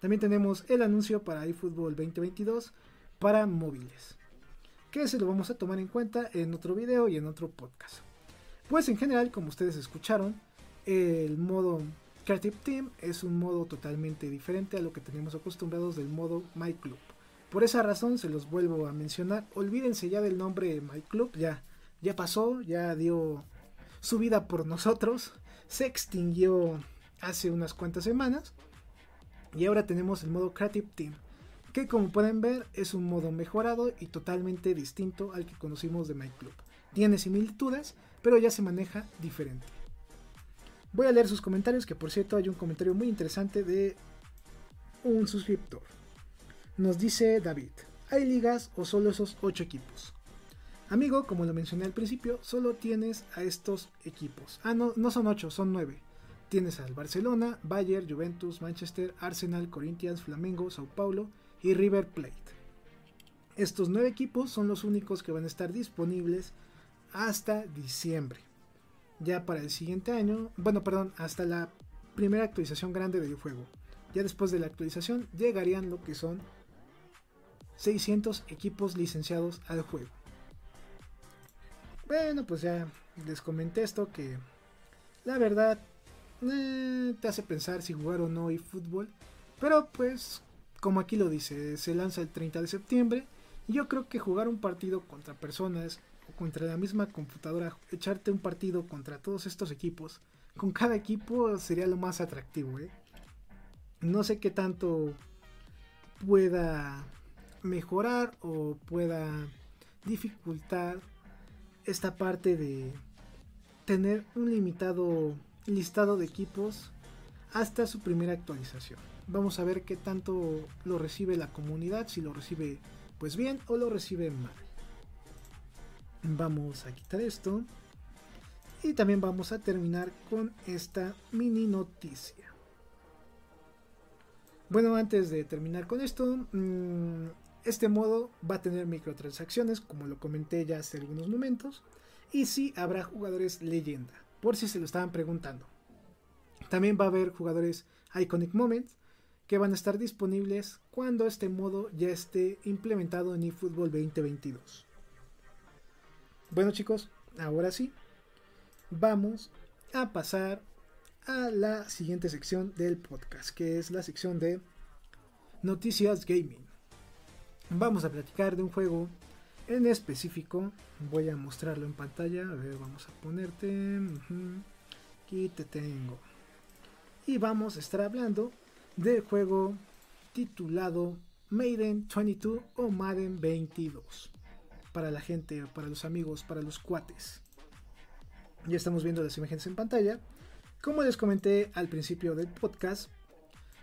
También tenemos el anuncio para eFootball 2022 para móviles, que se lo vamos a tomar en cuenta en otro video y en otro podcast. Pues en general, como ustedes escucharon, el modo... Creative Team es un modo totalmente diferente a lo que tenemos acostumbrados del modo My Club. Por esa razón se los vuelvo a mencionar. Olvídense ya del nombre My Club. Ya pasó, ya dio su vida por nosotros. Se extinguió hace unas cuantas semanas. Y ahora tenemos el modo Creative Team, que como pueden ver es un modo mejorado y totalmente distinto al que conocimos de My Club. Tiene similitudes, pero ya se maneja diferente. Voy a leer sus comentarios, que por cierto hay un comentario muy interesante de un suscriptor. Nos dice David: ¿hay ligas o solo esos 8 equipos? Amigo, como lo mencioné al principio, solo tienes a estos equipos. No son 8, son 9. Tienes al Barcelona, Bayern, Juventus, Manchester, Arsenal, Corinthians, Flamengo, Sao Paulo y River Plate. Estos 9 equipos son los únicos que van a estar disponibles hasta diciembre. Ya para el siguiente año, hasta la primera actualización grande del juego. Ya después de la actualización llegarían lo que son 600 equipos licenciados al juego. Bueno, pues ya les comenté esto, que la verdad te hace pensar si jugar o no eFootball. Pero pues, como aquí lo dice, se lanza el 30 de septiembre. Y yo creo que jugar un partido contra personas... contra la misma computadora, echarte un partido contra todos estos equipos, con cada equipo sería lo más atractivo, ¿eh? No sé qué tanto pueda mejorar o pueda dificultar esta parte de tener un limitado listado de equipos hasta su primera actualización. Vamos a ver qué tanto lo recibe la comunidad, si lo recibe pues bien o lo recibe mal. Vamos a quitar esto. Y también vamos a terminar con esta mini noticia. Bueno, antes de terminar con esto, este modo va a tener microtransacciones, como lo comenté ya hace algunos momentos. Y sí habrá jugadores leyenda, por si se lo estaban preguntando. También va a haber jugadores Iconic Moments, que van a estar disponibles cuando este modo ya esté implementado en eFootball 2022. Bueno chicos, ahora sí, vamos a pasar a la siguiente sección del podcast, que es la sección de Noticias Gaming. Vamos a platicar de un juego en específico. Voy a mostrarlo en pantalla. A ver, vamos a ponerte. Aquí te tengo. Y vamos a estar hablando del juego titulado Madden 22 o Madden 22. Para la gente, para los amigos, para los cuates. Ya estamos viendo las imágenes en pantalla. Como les comenté al principio del podcast,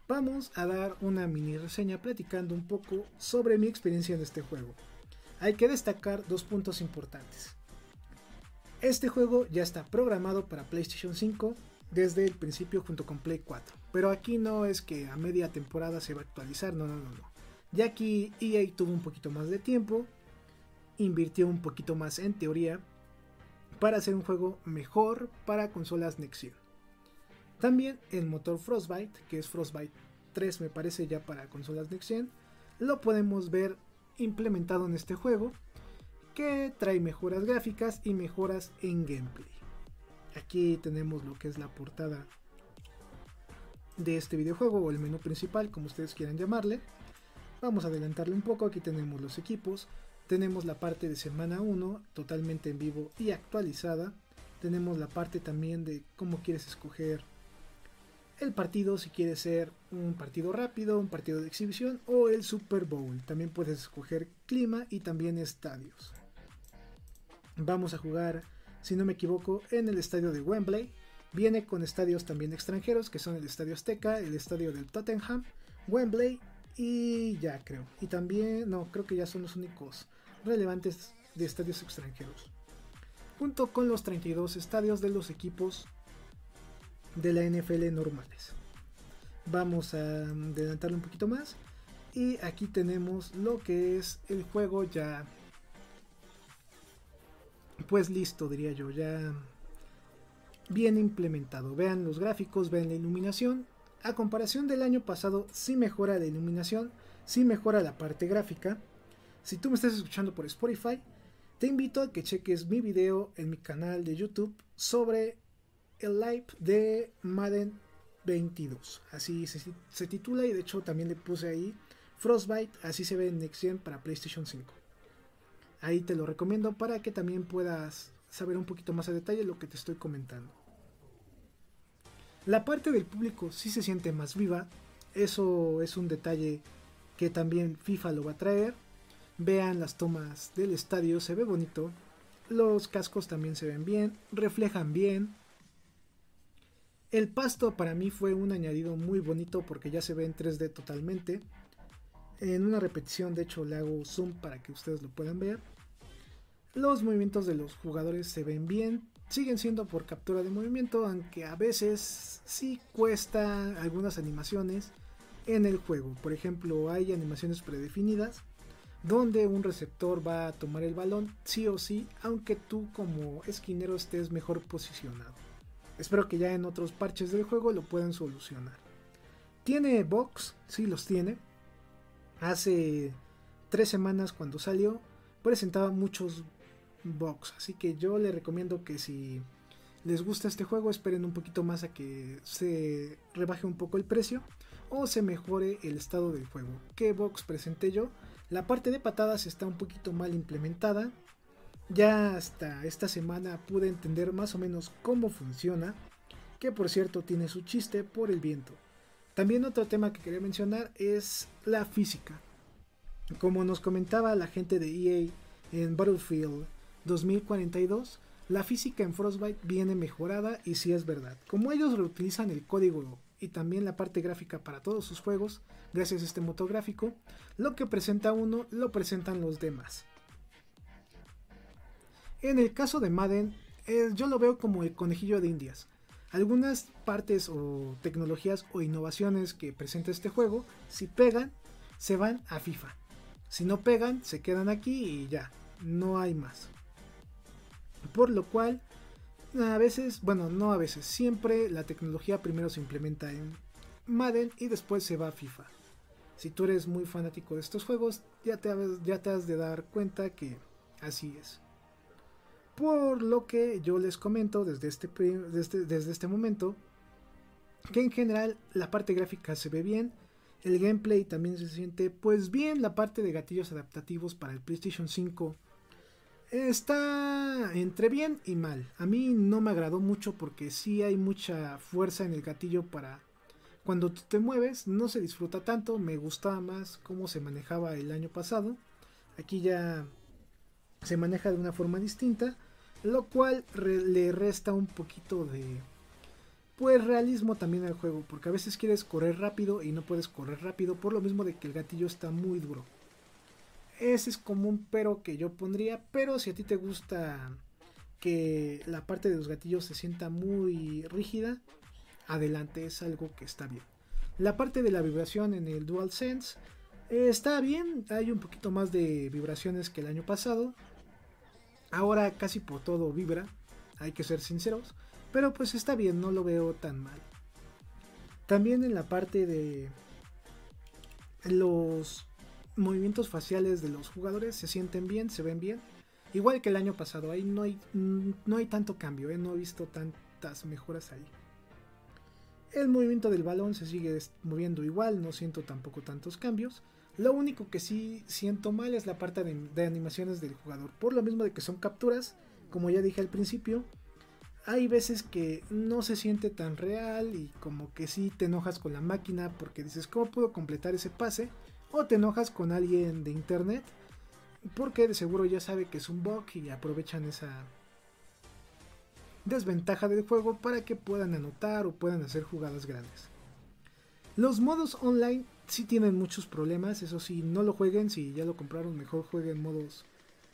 vamos a dar una mini reseña platicando un poco sobre mi experiencia en este juego. Hay que destacar dos puntos importantes. Este juego ya está programado para PlayStation 5 desde el principio junto con Play 4. Pero aquí no es que a media temporada se va a actualizar, no. Ya aquí EA tuvo un poquito más de tiempo, invirtió un poquito más en teoría para hacer un juego mejor para consolas Next Gen. También el motor Frostbite, que es Frostbite 3 me parece ya para consolas Next Gen, lo podemos ver implementado en este juego, que trae mejoras gráficas y mejoras en gameplay. Aquí tenemos lo que es la portada de este videojuego o el menú principal, como ustedes quieran llamarle. Vamos a adelantarle un poco. Aquí tenemos los equipos, tenemos la parte de semana 1 totalmente en vivo y actualizada, tenemos la parte también de cómo quieres escoger el partido, si quieres ser un partido rápido, un partido de exhibición o el Super Bowl. También puedes escoger clima y también estadios. Vamos a jugar, si no me equivoco, en el estadio de Wembley. Viene con estadios también extranjeros, que son el estadio Azteca, el estadio del Tottenham, Wembley y ya creo. Y también, no, creo que ya son los únicos relevantes de estadios extranjeros. Junto con los 32 estadios de los equipos de la NFL normales. Vamos a adelantarlo un poquito más. Y aquí tenemos lo que es el juego ya, pues listo diría yo, ya bien implementado. Vean los gráficos, vean la iluminación. A comparación del año pasado, sí mejora la iluminación, sí mejora la parte gráfica. Si tú me estás escuchando por Spotify, te invito a que cheques mi video en mi canal de YouTube sobre el live de Madden 22, así se titula, y de hecho también le puse ahí Frostbite, así se ve en Next Gen para PlayStation 5. Ahí te lo recomiendo para que también puedas saber un poquito más a detalle lo que te estoy comentando. La parte del público sí se siente más viva, eso es un detalle que también FIFA lo va a traer. Vean las tomas del estadio, se ve bonito, los cascos también se ven bien, reflejan bien. El pasto para mí fue un añadido muy bonito porque ya se ve en 3D totalmente. En una repetición de hecho le hago zoom para que ustedes lo puedan ver. Los movimientos de los jugadores se ven bien, siguen siendo por captura de movimiento, aunque a veces sí cuesta algunas animaciones en el juego. Por ejemplo, hay animaciones predefinidas donde un receptor va a tomar el balón sí o sí, aunque tú como esquinero estés mejor posicionado. Espero que ya en otros parches del juego lo puedan solucionar. ¿Tiene bugs? Sí los tiene. Hace 3 semanas cuando salió presentaba muchos bugs. Así que yo les recomiendo que si les gusta este juego esperen un poquito más a que se rebaje un poco el precio o se mejore el estado del juego. ¿Qué bugs presenté yo? La parte de patadas está un poquito mal implementada. Ya hasta esta semana pude entender más o menos cómo funciona, que por cierto tiene su chiste por el viento. También otro tema que quería mencionar es la física. Como nos comentaba la gente de EA en Battlefield 2042, la física en Frostbite viene mejorada y sí es verdad. Como ellos reutilizan el código y también la parte gráfica para todos sus juegos, gracias a este motor gráfico. Lo que presenta uno, lo presentan los demás. En el caso de Madden, yo lo veo como el conejillo de Indias. Algunas partes o tecnologías o innovaciones que presenta este juego, si pegan, se van a FIFA. Si no pegan, se quedan aquí y ya, no hay más. Por lo cual, a veces, bueno, no a veces, siempre la tecnología primero se implementa en Madden y después se va a FIFA. Si tú eres muy fanático de estos juegos, ya te has de dar cuenta que así es. Por lo que yo les comento desde este momento, que en general la parte gráfica se ve bien, el gameplay también se siente pues bien, la parte de gatillos adaptativos para el PlayStation 5 está entre bien y mal. A mí no me agradó mucho porque sí hay mucha fuerza en el gatillo para cuando te mueves, no se disfruta tanto, me gustaba más cómo se manejaba el año pasado, aquí ya se maneja de una forma distinta, lo cual le resta un poquito de pues realismo también al juego, porque a veces quieres correr rápido y no puedes correr rápido por lo mismo de que el gatillo está muy duro. Ese es como un pero que yo pondría, pero si a ti te gusta que la parte de los gatillos se sienta muy rígida, adelante, es algo que está bien. La parte de la vibración en el DualSense está bien, hay un poquito más de vibraciones que el año pasado. Ahora casi por todo vibra, hay que ser sinceros, pero pues está bien, no lo veo tan mal. También en la parte de los movimientos faciales de los jugadores se sienten bien, se ven bien, igual que el año pasado, ahí no hay tanto cambio, no he visto tantas mejoras ahí. El movimiento del balón se sigue moviendo igual, no siento tampoco tantos cambios. Lo único que sí siento mal es la parte de animaciones del jugador, por lo mismo de que son capturas, como ya dije al principio. Hay veces que no se siente tan real y como que sí te enojas con la máquina porque dices ¿cómo puedo completar ese pase? O te enojas con alguien de internet porque de seguro ya sabe que es un bug y aprovechan esa desventaja del juego para que puedan anotar o puedan hacer jugadas grandes. Los modos online sí tienen muchos problemas, eso sí, no lo jueguen, si ya lo compraron mejor jueguen modos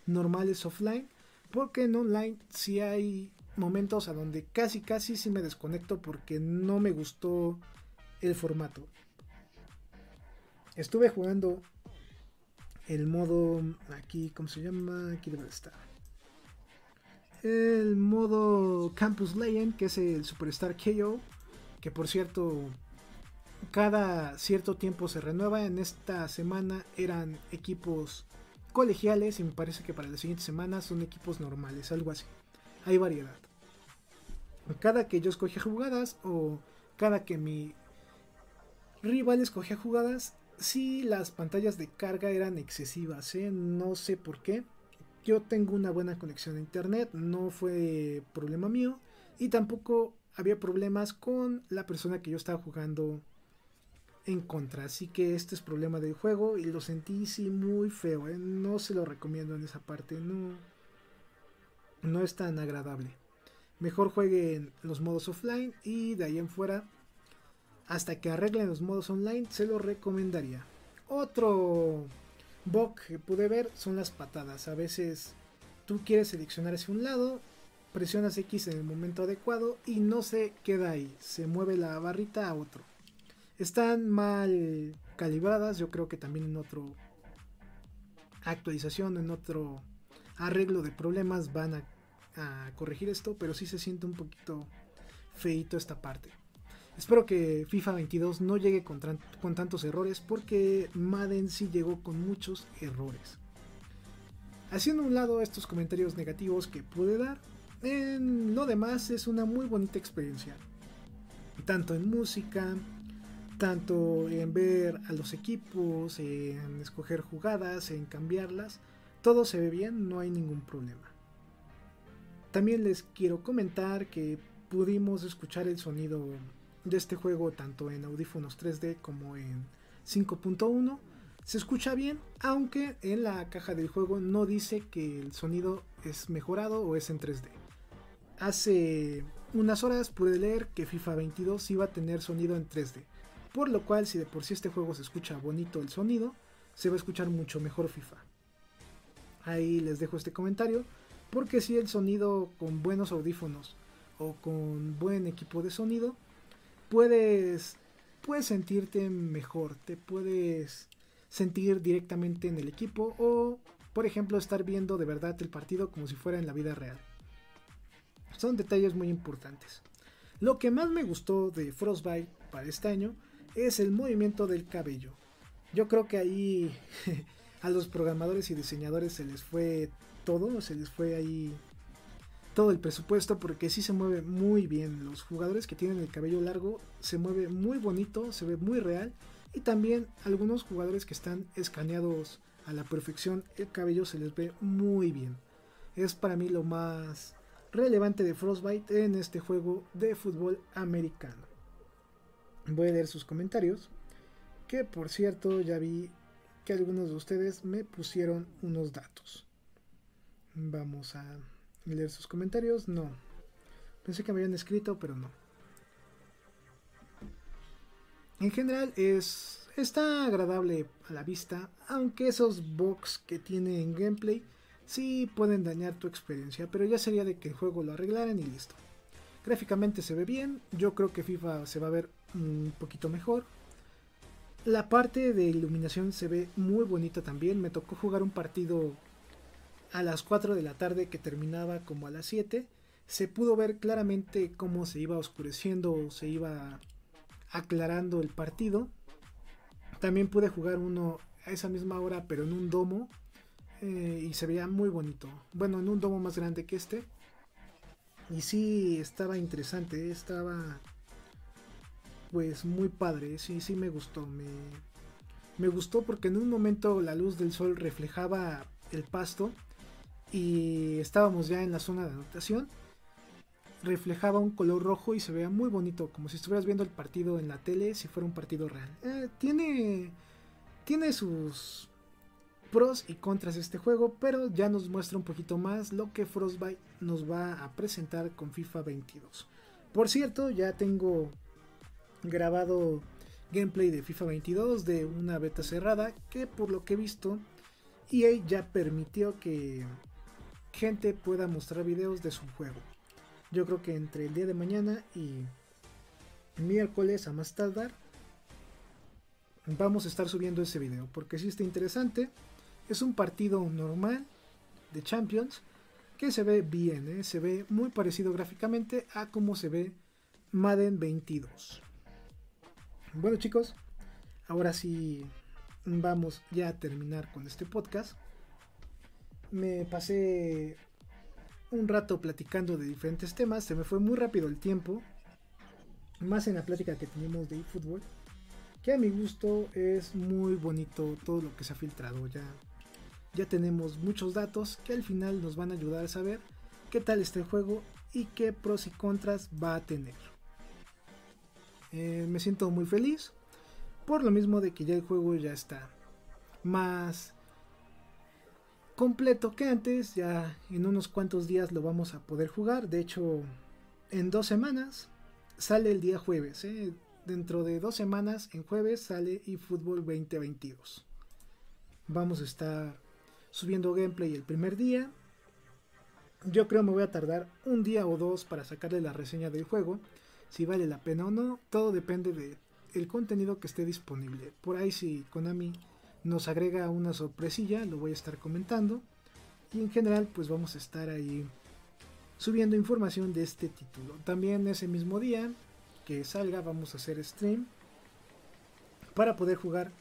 normales offline, porque en online sí hay momentos a donde casi sí me desconecto porque no me gustó el formato. Estuve jugando el modo aquí, ¿cómo se llama? Aquí debe de estar. El modo Campus Legend, que es el Superstar KO, que por cierto cada cierto tiempo se renueva. En esta semana eran equipos colegiales y me parece que para la siguiente semana son equipos normales, algo así. Hay variedad. Cada que yo escogía jugadas o cada que mi rival escogía jugadas, sí, las pantallas de carga eran excesivas, no sé por qué. Yo tengo una buena conexión a internet, no fue problema mío y tampoco había problemas con la persona que yo estaba jugando en contra. Así que este es problema del juego y lo sentí sí muy feo, no se lo recomiendo en esa parte, no es tan agradable. Mejor jueguen los modos offline y de ahí en fuera, hasta que arreglen los modos online, se lo recomendaría. Otro bug que pude ver son las patadas. A veces tú quieres seleccionar hacia un lado, presionas X en el momento adecuado y no se queda ahí, se mueve la barrita a otro. Están mal calibradas, yo creo que también en otra actualización, en otro arreglo de problemas van a corregir esto, pero sí se siente un poquito feito esta parte. Espero que FIFA 22 no llegue con tantos errores, porque Madden sí llegó con muchos errores. Haciendo un lado estos comentarios negativos que pude dar, en lo demás es una muy bonita experiencia. Tanto en música, tanto en ver a los equipos, en escoger jugadas, en cambiarlas. Todo se ve bien, no hay ningún problema. También les quiero comentar que pudimos escuchar el sonido de este juego tanto en audífonos 3D como en 5.1. se escucha bien, aunque en la caja del juego no dice que el sonido es mejorado o es en 3D. Hace unas horas pude leer que FIFA 22 iba a tener sonido en 3D, por lo cual si de por sí este juego se escucha bonito el sonido, se va a escuchar mucho mejor FIFA. Ahí les dejo este comentario, porque si el sonido con buenos audífonos o con buen equipo de sonido, puedes sentirte mejor, te puedes sentir directamente en el equipo o, por ejemplo, estar viendo de verdad el partido como si fuera en la vida real. Son detalles muy importantes. Lo que más me gustó de Frostbite para este año es el movimiento del cabello. Yo creo que ahí a los programadores y diseñadores se les fue todo, se les fue ahí todo el presupuesto, porque sí se mueve muy bien. Los jugadores que tienen el cabello largo se mueve muy bonito, se ve muy real, y también algunos jugadores que están escaneados a la perfección, el cabello se les ve muy bien. Es para mí lo más relevante de Frostbite en este juego de fútbol americano. Voy a leer sus comentarios, que por cierto ya vi que algunos de ustedes me pusieron unos datos. Vamos a leer sus comentarios. No, pensé que me habían escrito, pero no. En general está agradable a la vista, aunque esos bugs que tiene en gameplay sí pueden dañar tu experiencia, pero ya sería de que el juego lo arreglaran y listo. Gráficamente se ve bien, yo creo que FIFA se va a ver un poquito mejor. La parte de iluminación se ve muy bonita también. Me tocó jugar un partido a las 4 de la tarde que terminaba como a las 7. Se pudo ver claramente cómo se iba oscureciendo, se iba aclarando el partido. También pude jugar uno a esa misma hora, pero en un domo. Y se veía muy bonito. Bueno, en un domo más grande que este. Y sí, estaba interesante. Estaba pues muy padre. Sí, sí me gustó. Me gustó porque en un momento la luz del sol reflejaba el pasto. Y estábamos ya en la zona de anotación. Reflejaba un color rojo y se veía muy bonito. Como si estuvieras viendo el partido en la tele, si fuera un partido real. Tiene sus pros y contras este juego, pero ya nos muestra un poquito más lo que Frostbite nos va a presentar con FIFA 22. Por cierto, ya tengo grabado gameplay de FIFA 22 de una beta cerrada, que por lo que he visto EA ya permitió que gente pueda mostrar videos de su juego. Yo creo que entre el día de mañana y miércoles a más tardar vamos a estar subiendo ese video, porque sí está interesante. Es un partido normal de Champions que se ve bien, se ve muy parecido gráficamente a como se ve Madden 22. Bueno chicos, ahora sí vamos ya a terminar con este podcast. Me pasé un rato platicando de diferentes temas, se me fue muy rápido el tiempo, más en la plática que tenemos de eFootball, que a mi gusto es muy bonito todo lo que se ha filtrado. Ya tenemos muchos datos que al final nos van a ayudar a saber qué tal está el juego y qué pros y contras va a tener. Me siento muy feliz por lo mismo de que ya el juego ya está más completo que antes. Ya en unos cuantos días lo vamos a poder jugar. De hecho, en 2 semanas sale el día jueves, Dentro de 2 semanas, en jueves, sale eFootball 2022. Vamos a estar subiendo gameplay el primer día. Yo creo me voy a tardar un día o dos para sacarle la reseña del juego, si vale la pena o no. Todo depende del contenido que esté disponible. Por ahí, si Konami nos agrega una sorpresilla, lo voy a estar comentando. Y en general, pues vamos a estar ahí subiendo información de este título. También ese mismo día que salga vamos a hacer stream para poder jugar,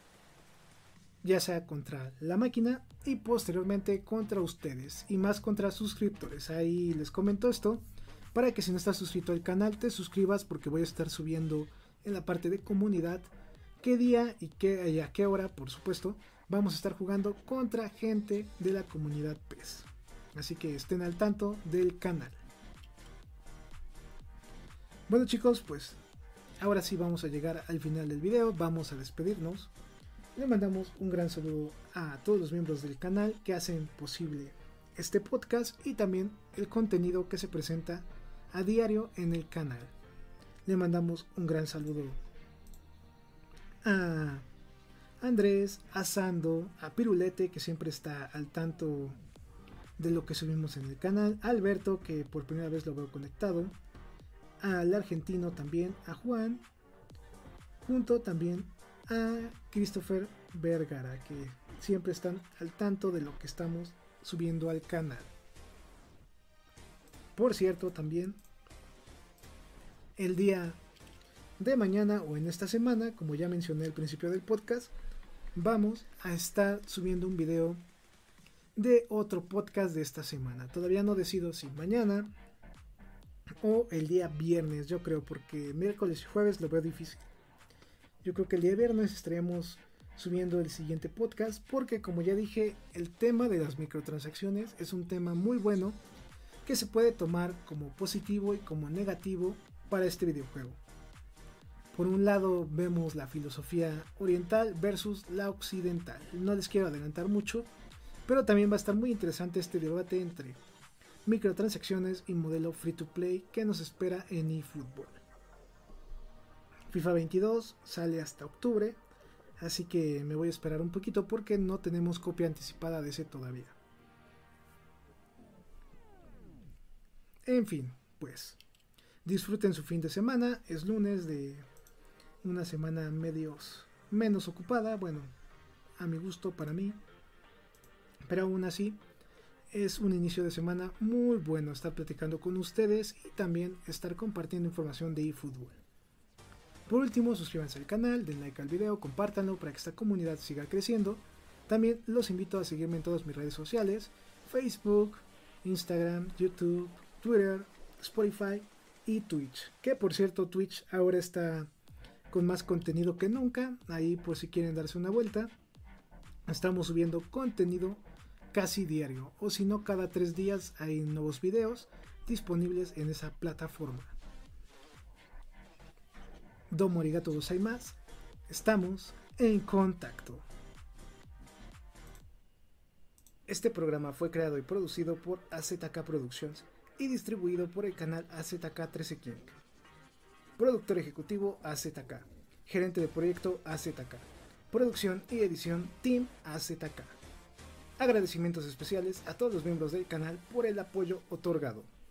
ya sea contra la máquina y posteriormente contra ustedes, y más contra suscriptores. Ahí les comento esto para que si no estás suscrito al canal te suscribas, porque voy a estar subiendo en la parte de comunidad qué día y a qué hora, por supuesto, vamos a estar jugando contra gente de la comunidad PES, así que estén al tanto del canal. Bueno chicos, pues ahora sí vamos a llegar al final del video, vamos a despedirnos. Le mandamos un gran saludo a todos los miembros del canal que hacen posible este podcast y también el contenido que se presenta a diario en el canal. Le mandamos un gran saludo a Andrés, a Sando, a Pirulete, que siempre está al tanto de lo que subimos en el canal, a Alberto, que por primera vez lo veo conectado, al argentino también, a Juan, junto también a Christopher Vergara, que siempre están al tanto de lo que estamos subiendo al canal. Por cierto, también el día de mañana o en esta semana, como ya mencioné al principio del podcast, vamos a estar subiendo un video de otro podcast de esta semana. Todavía no decido si mañana o el día viernes, yo creo, porque miércoles y jueves lo veo difícil. Yo creo que el día viernes estaremos subiendo el siguiente podcast, porque como ya dije, el tema de las microtransacciones es un tema muy bueno que se puede tomar como positivo y como negativo para este videojuego. Por un lado vemos la filosofía oriental versus la occidental. No les quiero adelantar mucho, pero también va a estar muy interesante este debate entre microtransacciones y modelo free to play que nos espera en eFootball. FIFA 22 sale hasta octubre, así que me voy a esperar un poquito porque no tenemos copia anticipada de ese todavía. En fin, pues disfruten su fin de semana. Es lunes de una semana menos ocupada, bueno, a mi gusto, para mí. Pero aún así, es un inicio de semana muy bueno estar platicando con ustedes y también estar compartiendo información de eFootball. Por último, suscríbanse al canal, den like al video, compártanlo para que esta comunidad siga creciendo. También los invito a seguirme en todas mis redes sociales: Facebook, Instagram, YouTube, Twitter, Spotify y Twitch. Que por cierto, Twitch ahora está con más contenido que nunca. Ahí, por si quieren darse una vuelta, estamos subiendo contenido casi diario, o si no, cada 3 días hay nuevos videos disponibles en esa plataforma. Domo arigato gozaimasu. Estamos en contacto. Este programa fue creado y producido por AZK Productions y distribuido por el canal AZK 13 King. Productor ejecutivo AZK. Gerente de proyecto AZK. Producción y edición Team AZK. Agradecimientos especiales a todos los miembros del canal por el apoyo otorgado.